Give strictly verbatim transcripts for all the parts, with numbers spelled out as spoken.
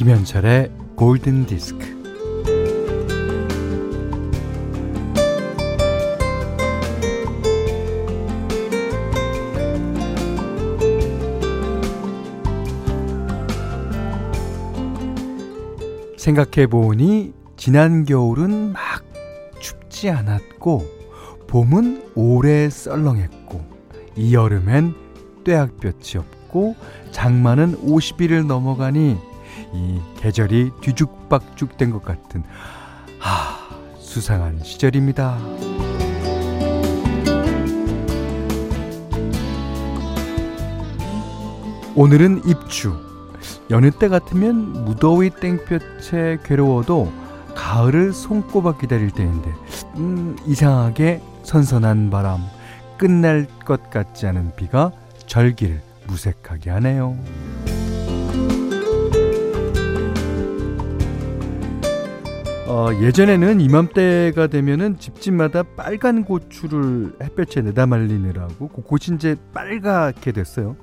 김현철의 골든디스크. 생각해보니 지난 겨울은 막 춥지 않았고 봄은 오래 썰렁했고 이 여름엔 떼약볕이 없고 장마는 오십 일을 넘어가니 이 계절이 뒤죽박죽 된 것 같은 하, 수상한 시절입니다. 오늘은 입추. 여느 때 같으면 무더위 땡볕에 괴로워도 가을을 손꼽아 기다릴 때인데 음, 이상하게 선선한 바람, 끝날 것 같지 않은 비가 절기를 무색하게 하네요. 어, 예전에는 이맘때가 되면은 집집마다 빨간 고추를 햇볕에 내다 말리느라고 곳곳이 이제 빨갛게 됐어요.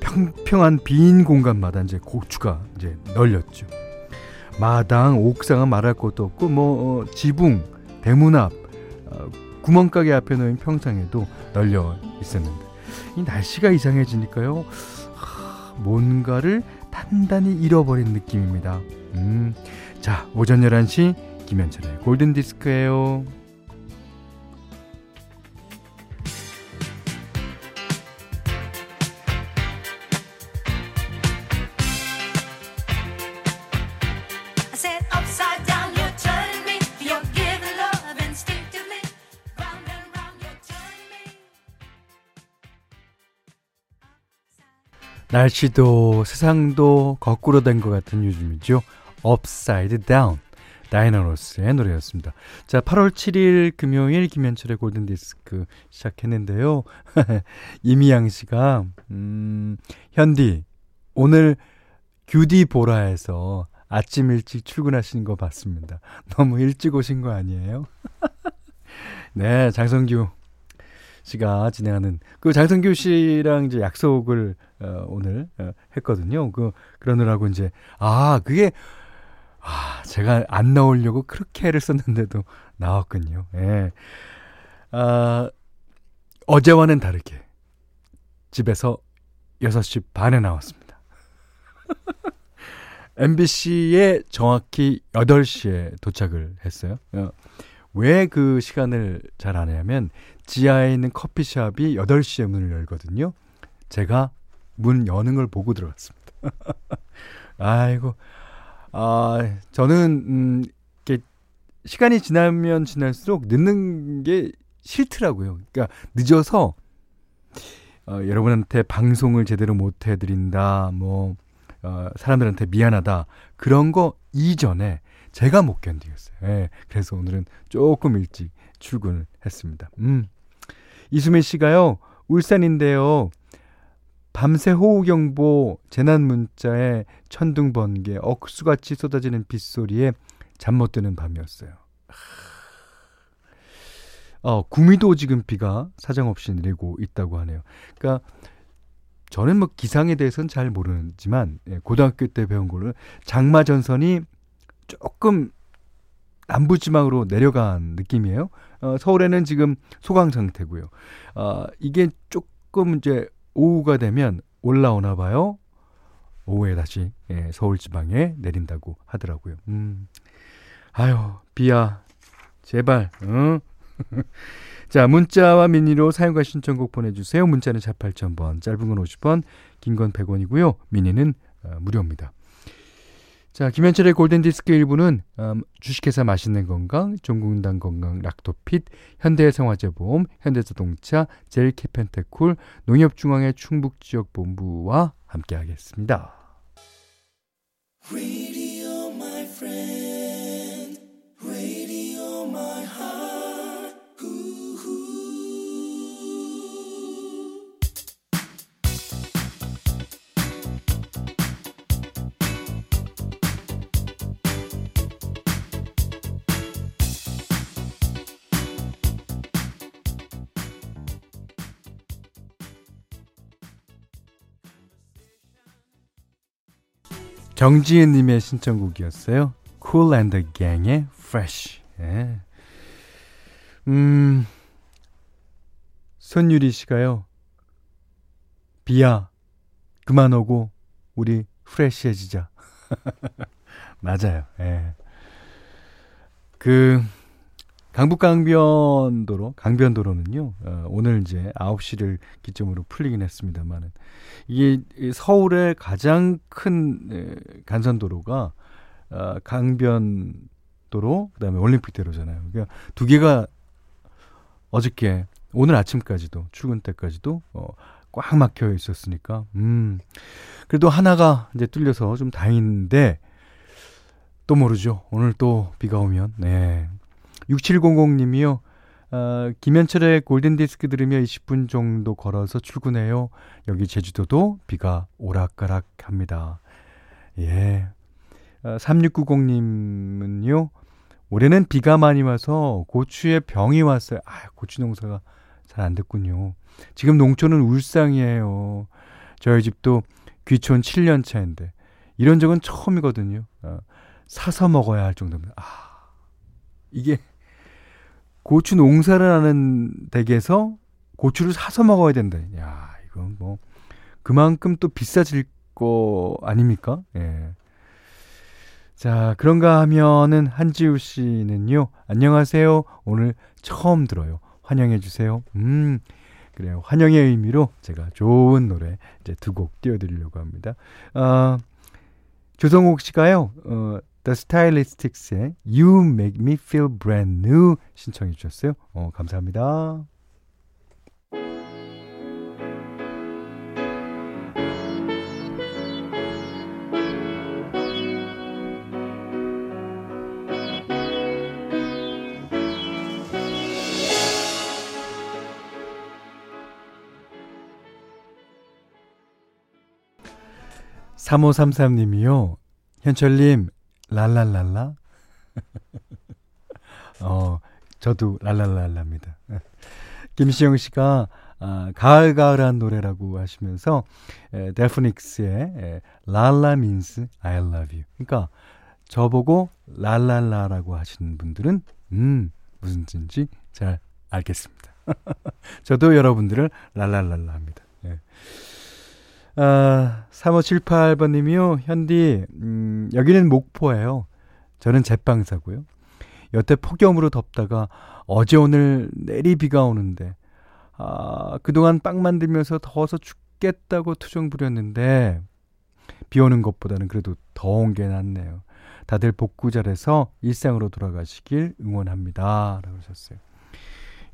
평평한 빈 공간마다 이제 고추가 이제 널렸죠. 마당, 옥상은 말할 것도 없고 뭐 어, 지붕, 대문 앞, 어, 구멍가게 앞에 놓인 평상에도 널려 있었는데 이 날씨가 이상해지니까요. 하, 뭔가를 단단히 잃어버린 느낌입니다. 음, 자, 오전 열한 시 김현철의 골든디스크예요. 날씨도 세상도 거꾸로 된 것 같은 요즘이죠. Upside Down, 다이너로스의 노래였습니다. 자, 팔월 칠일 금요일 김현철의 골든디스크 시작했는데요. 이미양 씨가 음, 현디 오늘 규디보라에서 아침 일찍 출근하신 거 봤습니다. 너무 일찍 오신 거 아니에요? 네, 장성규 씨가 진행하는 그 장성규 씨랑 이제 약속을 어, 오늘 어, 했거든요. 그 그러느라고 이제 아 그게 아 제가 안 나오려고 그렇게 애를 썼는데도 나왔군요. 예. 아, 어제와는 다르게 집에서 여섯 시 반에 나왔습니다. 엠비씨에 정확히 여덟 시에 도착을 했어요. 어. 왜 그 시간을 잘 안 하냐면 지하에 있는 커피숍이 여덟 시에 문을 열거든요. 제가 문 여는 걸 보고 들어갔습니다. 아이고, 아, 저는 음, 이렇게 시간이 지나면 지날수록 늦는 게 싫더라고요. 그러니까 늦어서 어, 여러분한테 방송을 제대로 못 해드린다, 뭐 어, 사람들한테 미안하다 그런 거 이전에 제가 못 견디겠어요. 예, 그래서 오늘은 조금 일찍 출근을 했습니다. 음. 이수민 씨가요, 울산인데요. 밤새 호우경보, 재난문자에 천둥번개, 억수같이 쏟아지는 빗소리에 잠 못 드는 밤이었어요. 어, 구미도 지금 비가 사정없이 내리고 있다고 하네요. 그러니까 저는 뭐 기상에 대해서는 잘 모르지만 예, 고등학교 때 배운 거를 장마전선이 조금 남부지방으로 내려간 느낌이에요. 어, 서울에는 지금 소강 상태고요. 어, 이게 조금 이제 오후가 되면 올라오나 봐요. 오후에 다시 예, 서울 지방에 내린다고 하더라고요. 음. 아유, 비야 제발. 응? 자, 문자와 미니로 사용과 신청곡 보내주세요. 문자는 사만 팔천 번, 짧은 건 오십 원, 긴 건 백 원이고요. 미니는 어, 무료입니다. 자, 김현철의 골든디스크 일부는 음, 주식회사 맛있는 건강, 종근당 건강, 락토핏, 현대해상화재보험, 현대자동차, 제일캐펜테쿨, 농협중앙회 충북지역본부와 함께하겠습니다. Radio my friend, radio my heart, 우후. 정지은님의 신청곡이었어요. Cool and the Gang의 Fresh. 예. 음, 손유리 씨가요. 비야, 그만 오고 우리 프레쉬해지자. 맞아요. 예. 그 강북강변도로, 강변도로는요, 어, 오늘 이제 아홉 시를 기점으로 풀리긴 했습니다만, 이게 서울의 가장 큰 간선도로가 어, 강변도로, 그 다음에 올림픽대로잖아요. 그러니까 두 개가 어저께, 오늘 아침까지도, 출근 때까지도 어, 꽉 막혀 있었으니까, 음, 그래도 하나가 이제 뚫려서 좀 다행인데, 또 모르죠. 오늘 또 비가 오면, 네. 육칠공공님이요. 어, 김현철의 골든디스크 들으며 이십 분 정도 걸어서 출근해요. 여기 제주도도 비가 오락가락합니다. 예. 어, 삼육구공님은요. 올해는 비가 많이 와서 고추에 병이 왔어요. 아, 고추 농사가 잘 안 됐군요. 지금 농촌은 울상이에요. 저희 집도 귀촌 칠 년 차인데 이런 적은 처음이거든요. 어, 사서 먹어야 할 정도입니다. 아, 이게 고추 농사를 하는 댁에서 고추를 사서 먹어야 된다. 야, 이건 뭐 그만큼 또 비싸질 거 아닙니까? 예. 자, 그런가 하면은 한지우 씨는요. 안녕하세요. 오늘 처음 들어요. 환영해 주세요. 음, 그래요. 환영의 의미로 제가 좋은 노래 이제 두 곡 띄워드리려고 합니다. 어, 조성욱 씨가요. 어, The Stylistics의 You Make Me Feel Brand New 신청해 주셨어요. 어, 감사합니다. 삼오삼삼님이요. 현철님, 랄랄랄라. 어, 저도 랄랄랄라입니다. 김시영 씨가 아, 가을가을한 노래라고 하시면서 에, 데프닉스의 에, Lala Means I Love You. 그러니까 저보고 랄랄라라고 하시는 분들은 음, 무슨 뜻인지 잘 알겠습니다. 저도 여러분들을 랄랄랄라 합니다. 예. 아, 삼오칠팔번님이요. 현디, 음, 여기는 목포예요. 저는 제빵사고요. 여태 폭염으로 덥다가 어제 오늘 내리비가 오는데 아, 그동안 빵 만들면서 더워서 죽겠다고 투정 부렸는데 비 오는 것보다는 그래도 더운 게 낫네요. 다들 복구 잘해서 일상으로 돌아가시길 응원합니다. 라고 하셨어요.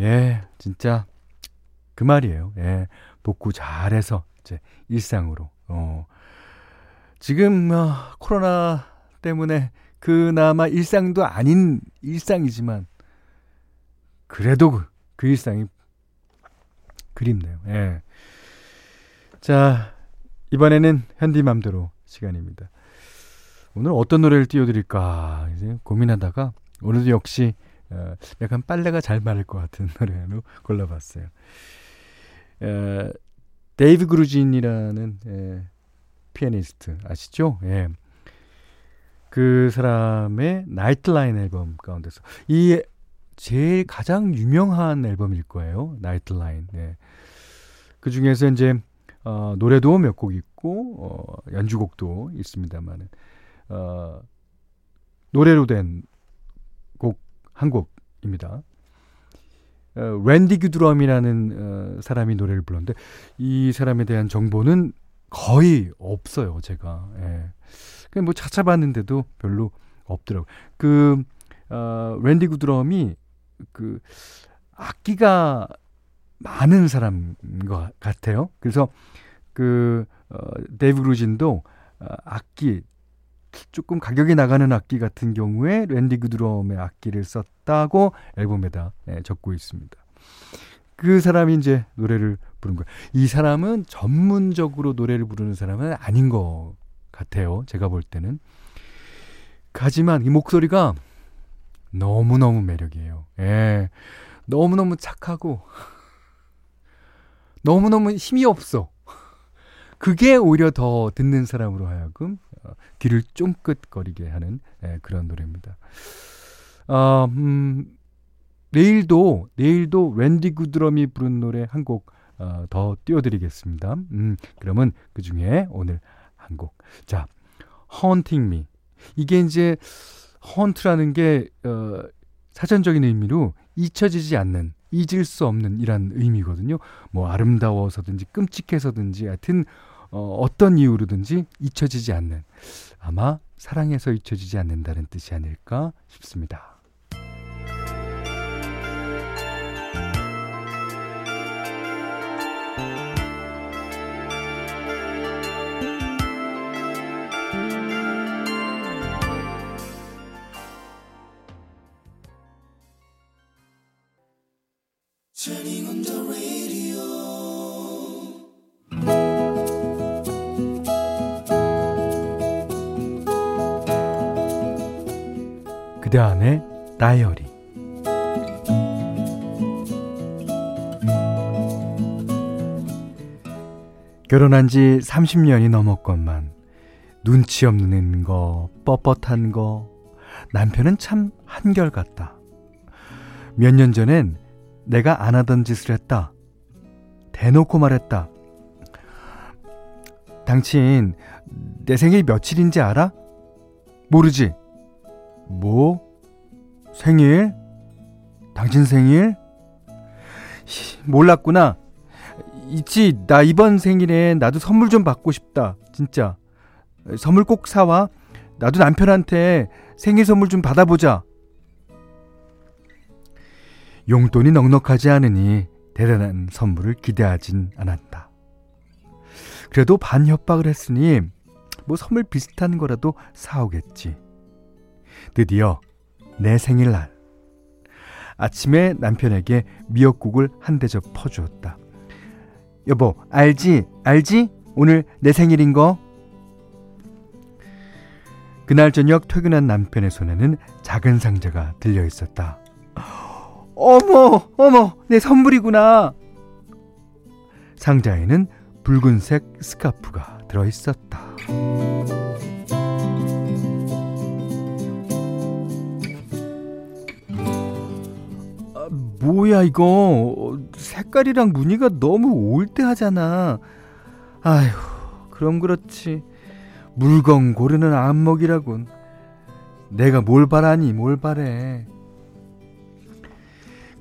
예, 진짜 그 말이에요. 예, 복구 잘해서 이제 일상으로. 어, 지금 어, 코로나 때문에 그나마 일상도 아닌 일상이지만 그래도 그, 그 일상이 그립네요. 예. 자, 이번에는 현디맘대로 시간입니다. 오늘 어떤 노래를 띄워드릴까 이제 고민하다가 오늘도 역시 어, 약간 빨래가 잘 마를 것 같은 노래로 골라봤어요. 에, 데이브 그루진이라는 예, 피아니스트 아시죠? 예. 그 사람의 나이트 라인 앨범 가운데서 이 제일 가장 유명한 앨범일 거예요. 나이트 라인. 예. 그 중에서 이제 어, 노래도 몇 곡 있고 어, 연주곡도 있습니다만은 어, 노래로 된 곡 한 곡입니다. 어, 랜디 규드럼이라는 어, 사람이 노래를 불렀는데 이 사람에 대한 정보는 거의 없어요. 제가 예. 그냥 뭐 찾아봤는데도 별로 없더라고요. 그 어, 랜디 규드럼이 그 악기가 많은 사람인 것 같아요. 그래서 그 어, 데이브 그루진도 어, 악기 조금 가격이 나가는 악기 같은 경우에 랜디 그드럼의 악기를 썼다고 앨범에다 적고 있습니다. 그 사람이 이제 노래를 부른 거예요. 이 사람은 전문적으로 노래를 부르는 사람은 아닌 것 같아요. 제가 볼 때는. 하지만 이 목소리가 너무너무 매력이에요. 예. 너무너무 착하고 너무너무 힘이 없어. 그게 오히려 더 듣는 사람으로 하여금 어, 귀를 쫑긋거리게 하는 예, 그런 노래입니다. 어, 음, 내일도 내일도 랜디 구드럼이 부른 노래 한 곡 더 어, 띄워드리겠습니다. 음, 그러면 그 중에 오늘 한 곡. 자, Haunting Me. 이게 이제 haunt라는 게 어, 사전적인 의미로 잊혀지지 않는, 잊을 수 없는 이란 의미거든요. 뭐 아름다워서든지 끔찍해서든지 하여튼 어, 어떤 이유로든지 잊혀지지 않는, 아마 사랑해서 잊혀지지 않는다는 뜻이 아닐까 싶습니다. 그대 안의 다이어리. 결혼한 지 삼십 년이 넘었건만 눈치 없는 거, 뻣뻣한 거, 남편은 참 한결같다. 몇 년 전엔 내가 안 하던 짓을 했다. 대놓고 말했다. 당신 내 생일 며칠인지 알아? 모르지? 뭐? 생일? 당신 생일? 몰랐구나. 있지, 나 이번 생일에 나도 선물 좀 받고 싶다. 진짜 선물 꼭 사와. 나도 남편한테 생일 선물 좀 받아보자. 용돈이 넉넉하지 않으니 대단한 선물을 기대하진 않았다. 그래도 반협박을 했으니 뭐 선물 비슷한 거라도 사오겠지. 드디어 내 생일날 아침에 남편에게 미역국을 한 대접 퍼주었다. 여보, 알지? 알지? 오늘 내 생일인 거. 그날 저녁 퇴근한 남편의 손에는 작은 상자가 들려있었다. 어머, 어머, 내 선물이구나. 상자에는 붉은색 스카프가 들어있었다. 뭐야 이거, 색깔이랑 무늬가 너무 올드하잖아. 아휴, 그럼 그렇지, 물건 고르는 안목이라군. 내가 뭘 바라니, 뭘 바래.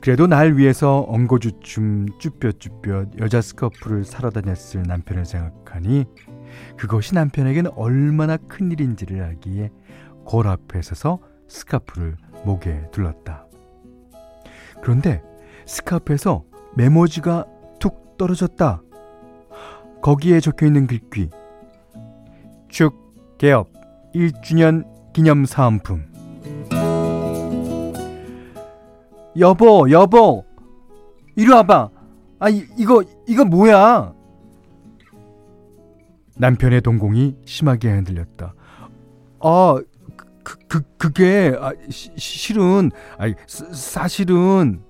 그래도 날 위해서 엉거주춤 쭈뼛쭈뼛 여자 스커프를 사러 다녔을 남편을 생각하니 그것이 남편에게는 얼마나 큰일인지를 알기에 거울 앞에 서서 스카프를 목에 둘렀다. 그런데 스카프에서 메모지가 툭 떨어졌다. 거기에 적혀있는 글귀. 축 개업 일 주년 기념 사은품. 여보, 여보, 이리 와봐. 아, 이, 이거 이거 뭐야? 남편의 동공이 심하게 흔들렸다. 아, 그, 그, 그게 아, 시, 실은 아니, 사, 사실은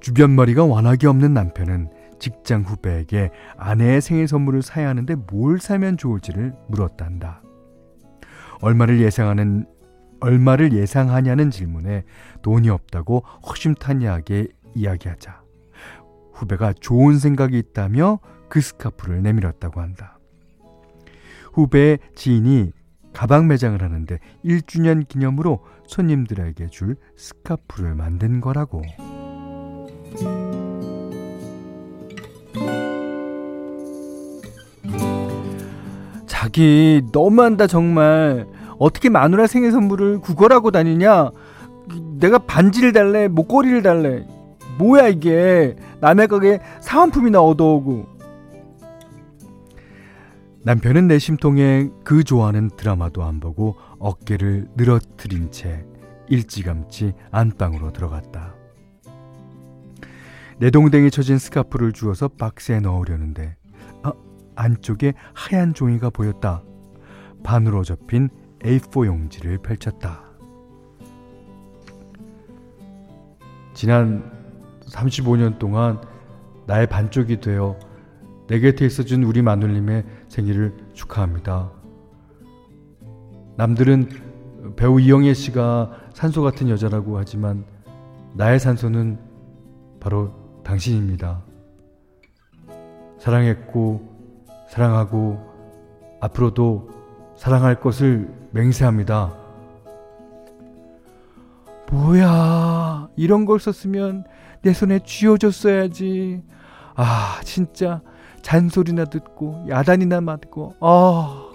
주변머리가 워낙에 없는 남편은 직장 후배에게 아내의 생일 선물을 사야 하는데 뭘 사면 좋을지를 물었단다. 얼마를 예상하는 얼마를 예상하냐는 질문에 돈이 없다고 허심탄회하게 이야기하자 후배가 좋은 생각이 있다며 그 스카프를 내밀었다고 한다. 후배의 지인이 가방 매장을 하는데 일 주년 기념으로 손님들에게 줄 스카프를 만든 거라고. 자기 너무한다 정말. 어떻게 마누라 생일 선물을 구걸하고 다니냐. 내가 반지를 달래, 목걸이를 달래. 뭐야 이게, 남의 가게 사은품이나 얻어오고. 남편은 내심통에 그 좋아하는 드라마도 안 보고 어깨를 늘어뜨린 채 일찌감치 안방으로 들어갔다. 내동댕이 쳐진 스카프를 주워서 박스에 넣으려는데 아, 안쪽에 하얀 종이가 보였다. 반으로 접힌 에이포 용지를 펼쳤다. 지난 삼십오 년 동안 나의 반쪽이 되어 내 곁에 있어준 우리 마눌님의 생일을 축하합니다. 남들은 배우 이영애 씨가 산소 같은 여자라고 하지만 나의 산소는 바로 당신입니다. 사랑했고 사랑하고 앞으로도 사랑할 것을 맹세합니다. 뭐야, 이런 걸 썼으면 내 손에 쥐어줬어야지. 아 진짜 잔소리나 듣고 야단이나 맞고. 아,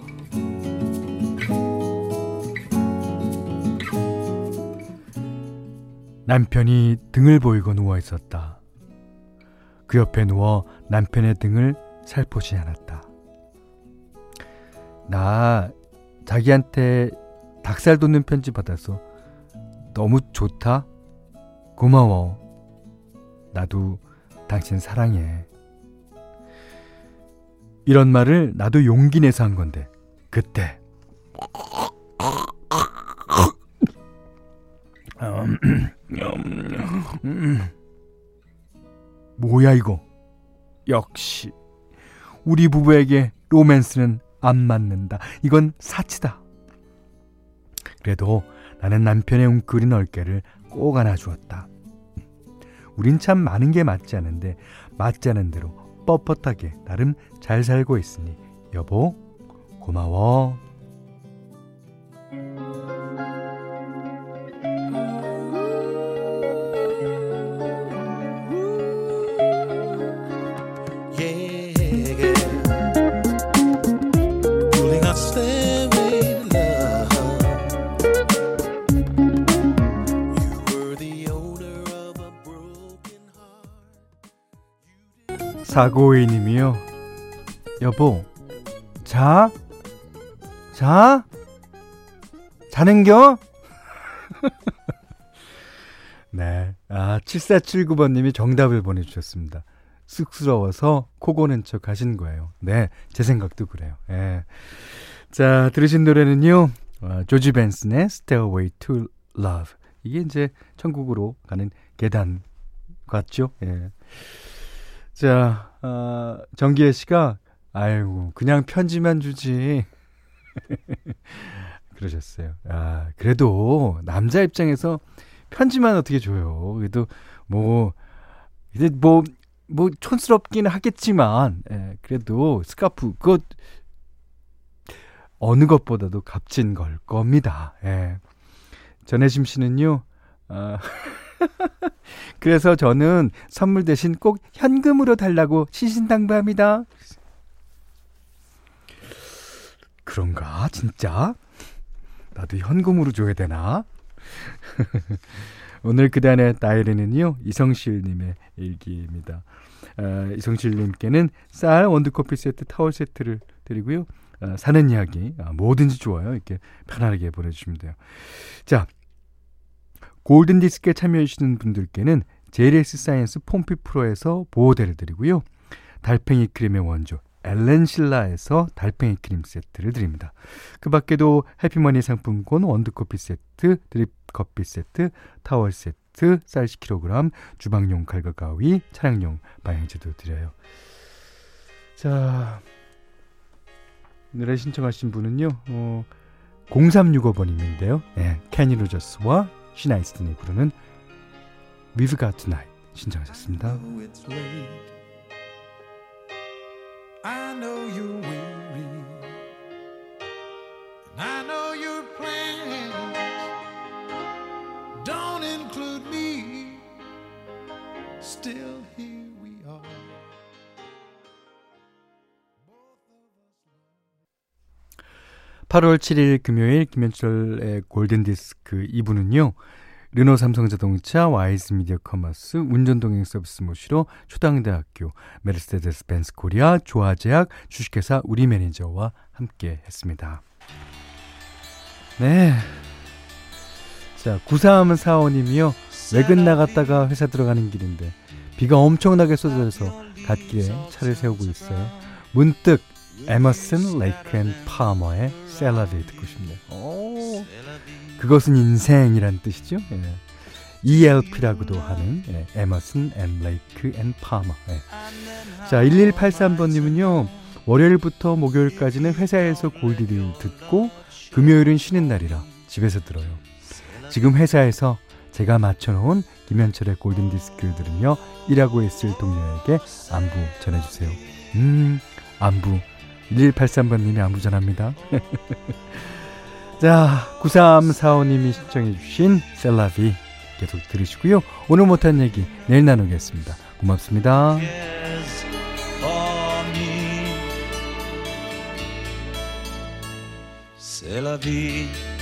남편이 등을 보이고 누워있었다. 그 옆에 누워 남편의 등을 살포시 안았다. 나 자기한테 닭살 돋는 편지 받아서 너무 좋다. 고마워. 나도 당신 사랑해. 이런 말을 나도 용기 내서 한 건데 그때 뭐야 이거. 역시 우리 부부에게 로맨스는 안 맞는다. 이건 사치다. 그래도 나는 남편의 웅크린 어깨를 꼭 안아주었다. 우린 참 많은 게 맞지 않은데 맞지 않은 대로 뻣뻣하게 나름 잘 살고 있으니 여보 고마워. 사고의님이요. 여보, 자? 자? 자는겨? 네. 아, 칠사칠구 번님이 정답을 보내주셨습니다. 쑥스러워서 코 고는 척 하신 거예요. 네. 제 생각도 그래요. 예. 자, 들으신 노래는요. 어, 조지 벤슨의 Stairway to Love. 이게 이제 천국으로 가는 계단 같죠? 예. 자, 어, 정기혜 씨가 아이고 그냥 편지만 주지 그러셨어요. 아, 그래도 남자 입장에서 편지만 어떻게 줘요. 그래도 뭐 이제 뭐, 뭐 촌스럽긴 하겠지만 예, 그래도 스카프 그것 어느 것보다도 값진 걸 겁니다. 예. 전혜심 씨는요. 아, 그래서 저는 선물 대신 꼭 현금으로 달라고 신신당부합니다. 그런가? 진짜? 나도 현금으로 줘야 되나? 오늘 그단의 다이어리는요 이성실님의 일기입니다. 어, 이성실님께는 쌀 원두커피 세트 타월 세트를 드리고요. 어, 사는 이야기 아, 뭐든지 좋아요. 이렇게 편안하게 보내주시면 돼요. 자, 골든디스크에 참여해주시는 분들께는 제이엘 사이언스 폼피 프로에서 보호대를 드리고요. 달팽이 크림의 원조 엘렌실라에서 달팽이 크림 세트를 드립니다. 그 밖에도 해피머니 상품권, 원두커피 세트, 드립커피 세트, 타월 세트, 쌀 십 킬로그램, 주방용 칼과 가위, 차량용 방향제도 드려요. 자, 노래 신청하신 분은요. 어, 공삼육오 번님인데요. 네, 케니 로저스와 시나이스틴이 부르는 We've Got Tonight 신청하셨습니다. I know you're weary and I know your plans don't include me. Still here we are. 팔월 칠일 금요일 김현철의 골든디스크 이 부는요. 르노 삼성 자동차, 와이즈미디어 커머스, 운전동행 서비스 모시로, 초당대학교, 메르세데스벤스 코리아, 조화제약, 주식회사 우리 매니저와 함께 했습니다. 네. 자, 구삼사오 님이요. 외근 나갔다가 회사 들어가는 길인데 비가 엄청나게 쏟아져서 갓길에 차를 세우고 있어요. 문득 에머슨 레이크 앤 파머의 샐러드 듣고 싶네요. 오, 그것은 인생이란 뜻이죠. 예. 이엘피라고도 하는 예, Emerson Lake and Palmer. 예. 자, 일일팔삼번님은요. 월요일부터 목요일까지는 회사에서 골디를 듣고 금요일은 쉬는 날이라 집에서 들어요. 지금 회사에서 제가 맞춰놓은 김현철의 골든디스크를 들으며 일하고 있을 동료에게 안부 전해주세요. 음, 안부. 일일팔삼번님이 안부 전합니다. 자, 구삼사오님이 신청해주신 셀라비 계속 들으시고요. 오늘 못한 얘기 내일 나누겠습니다. 고맙습니다. C'est la vie.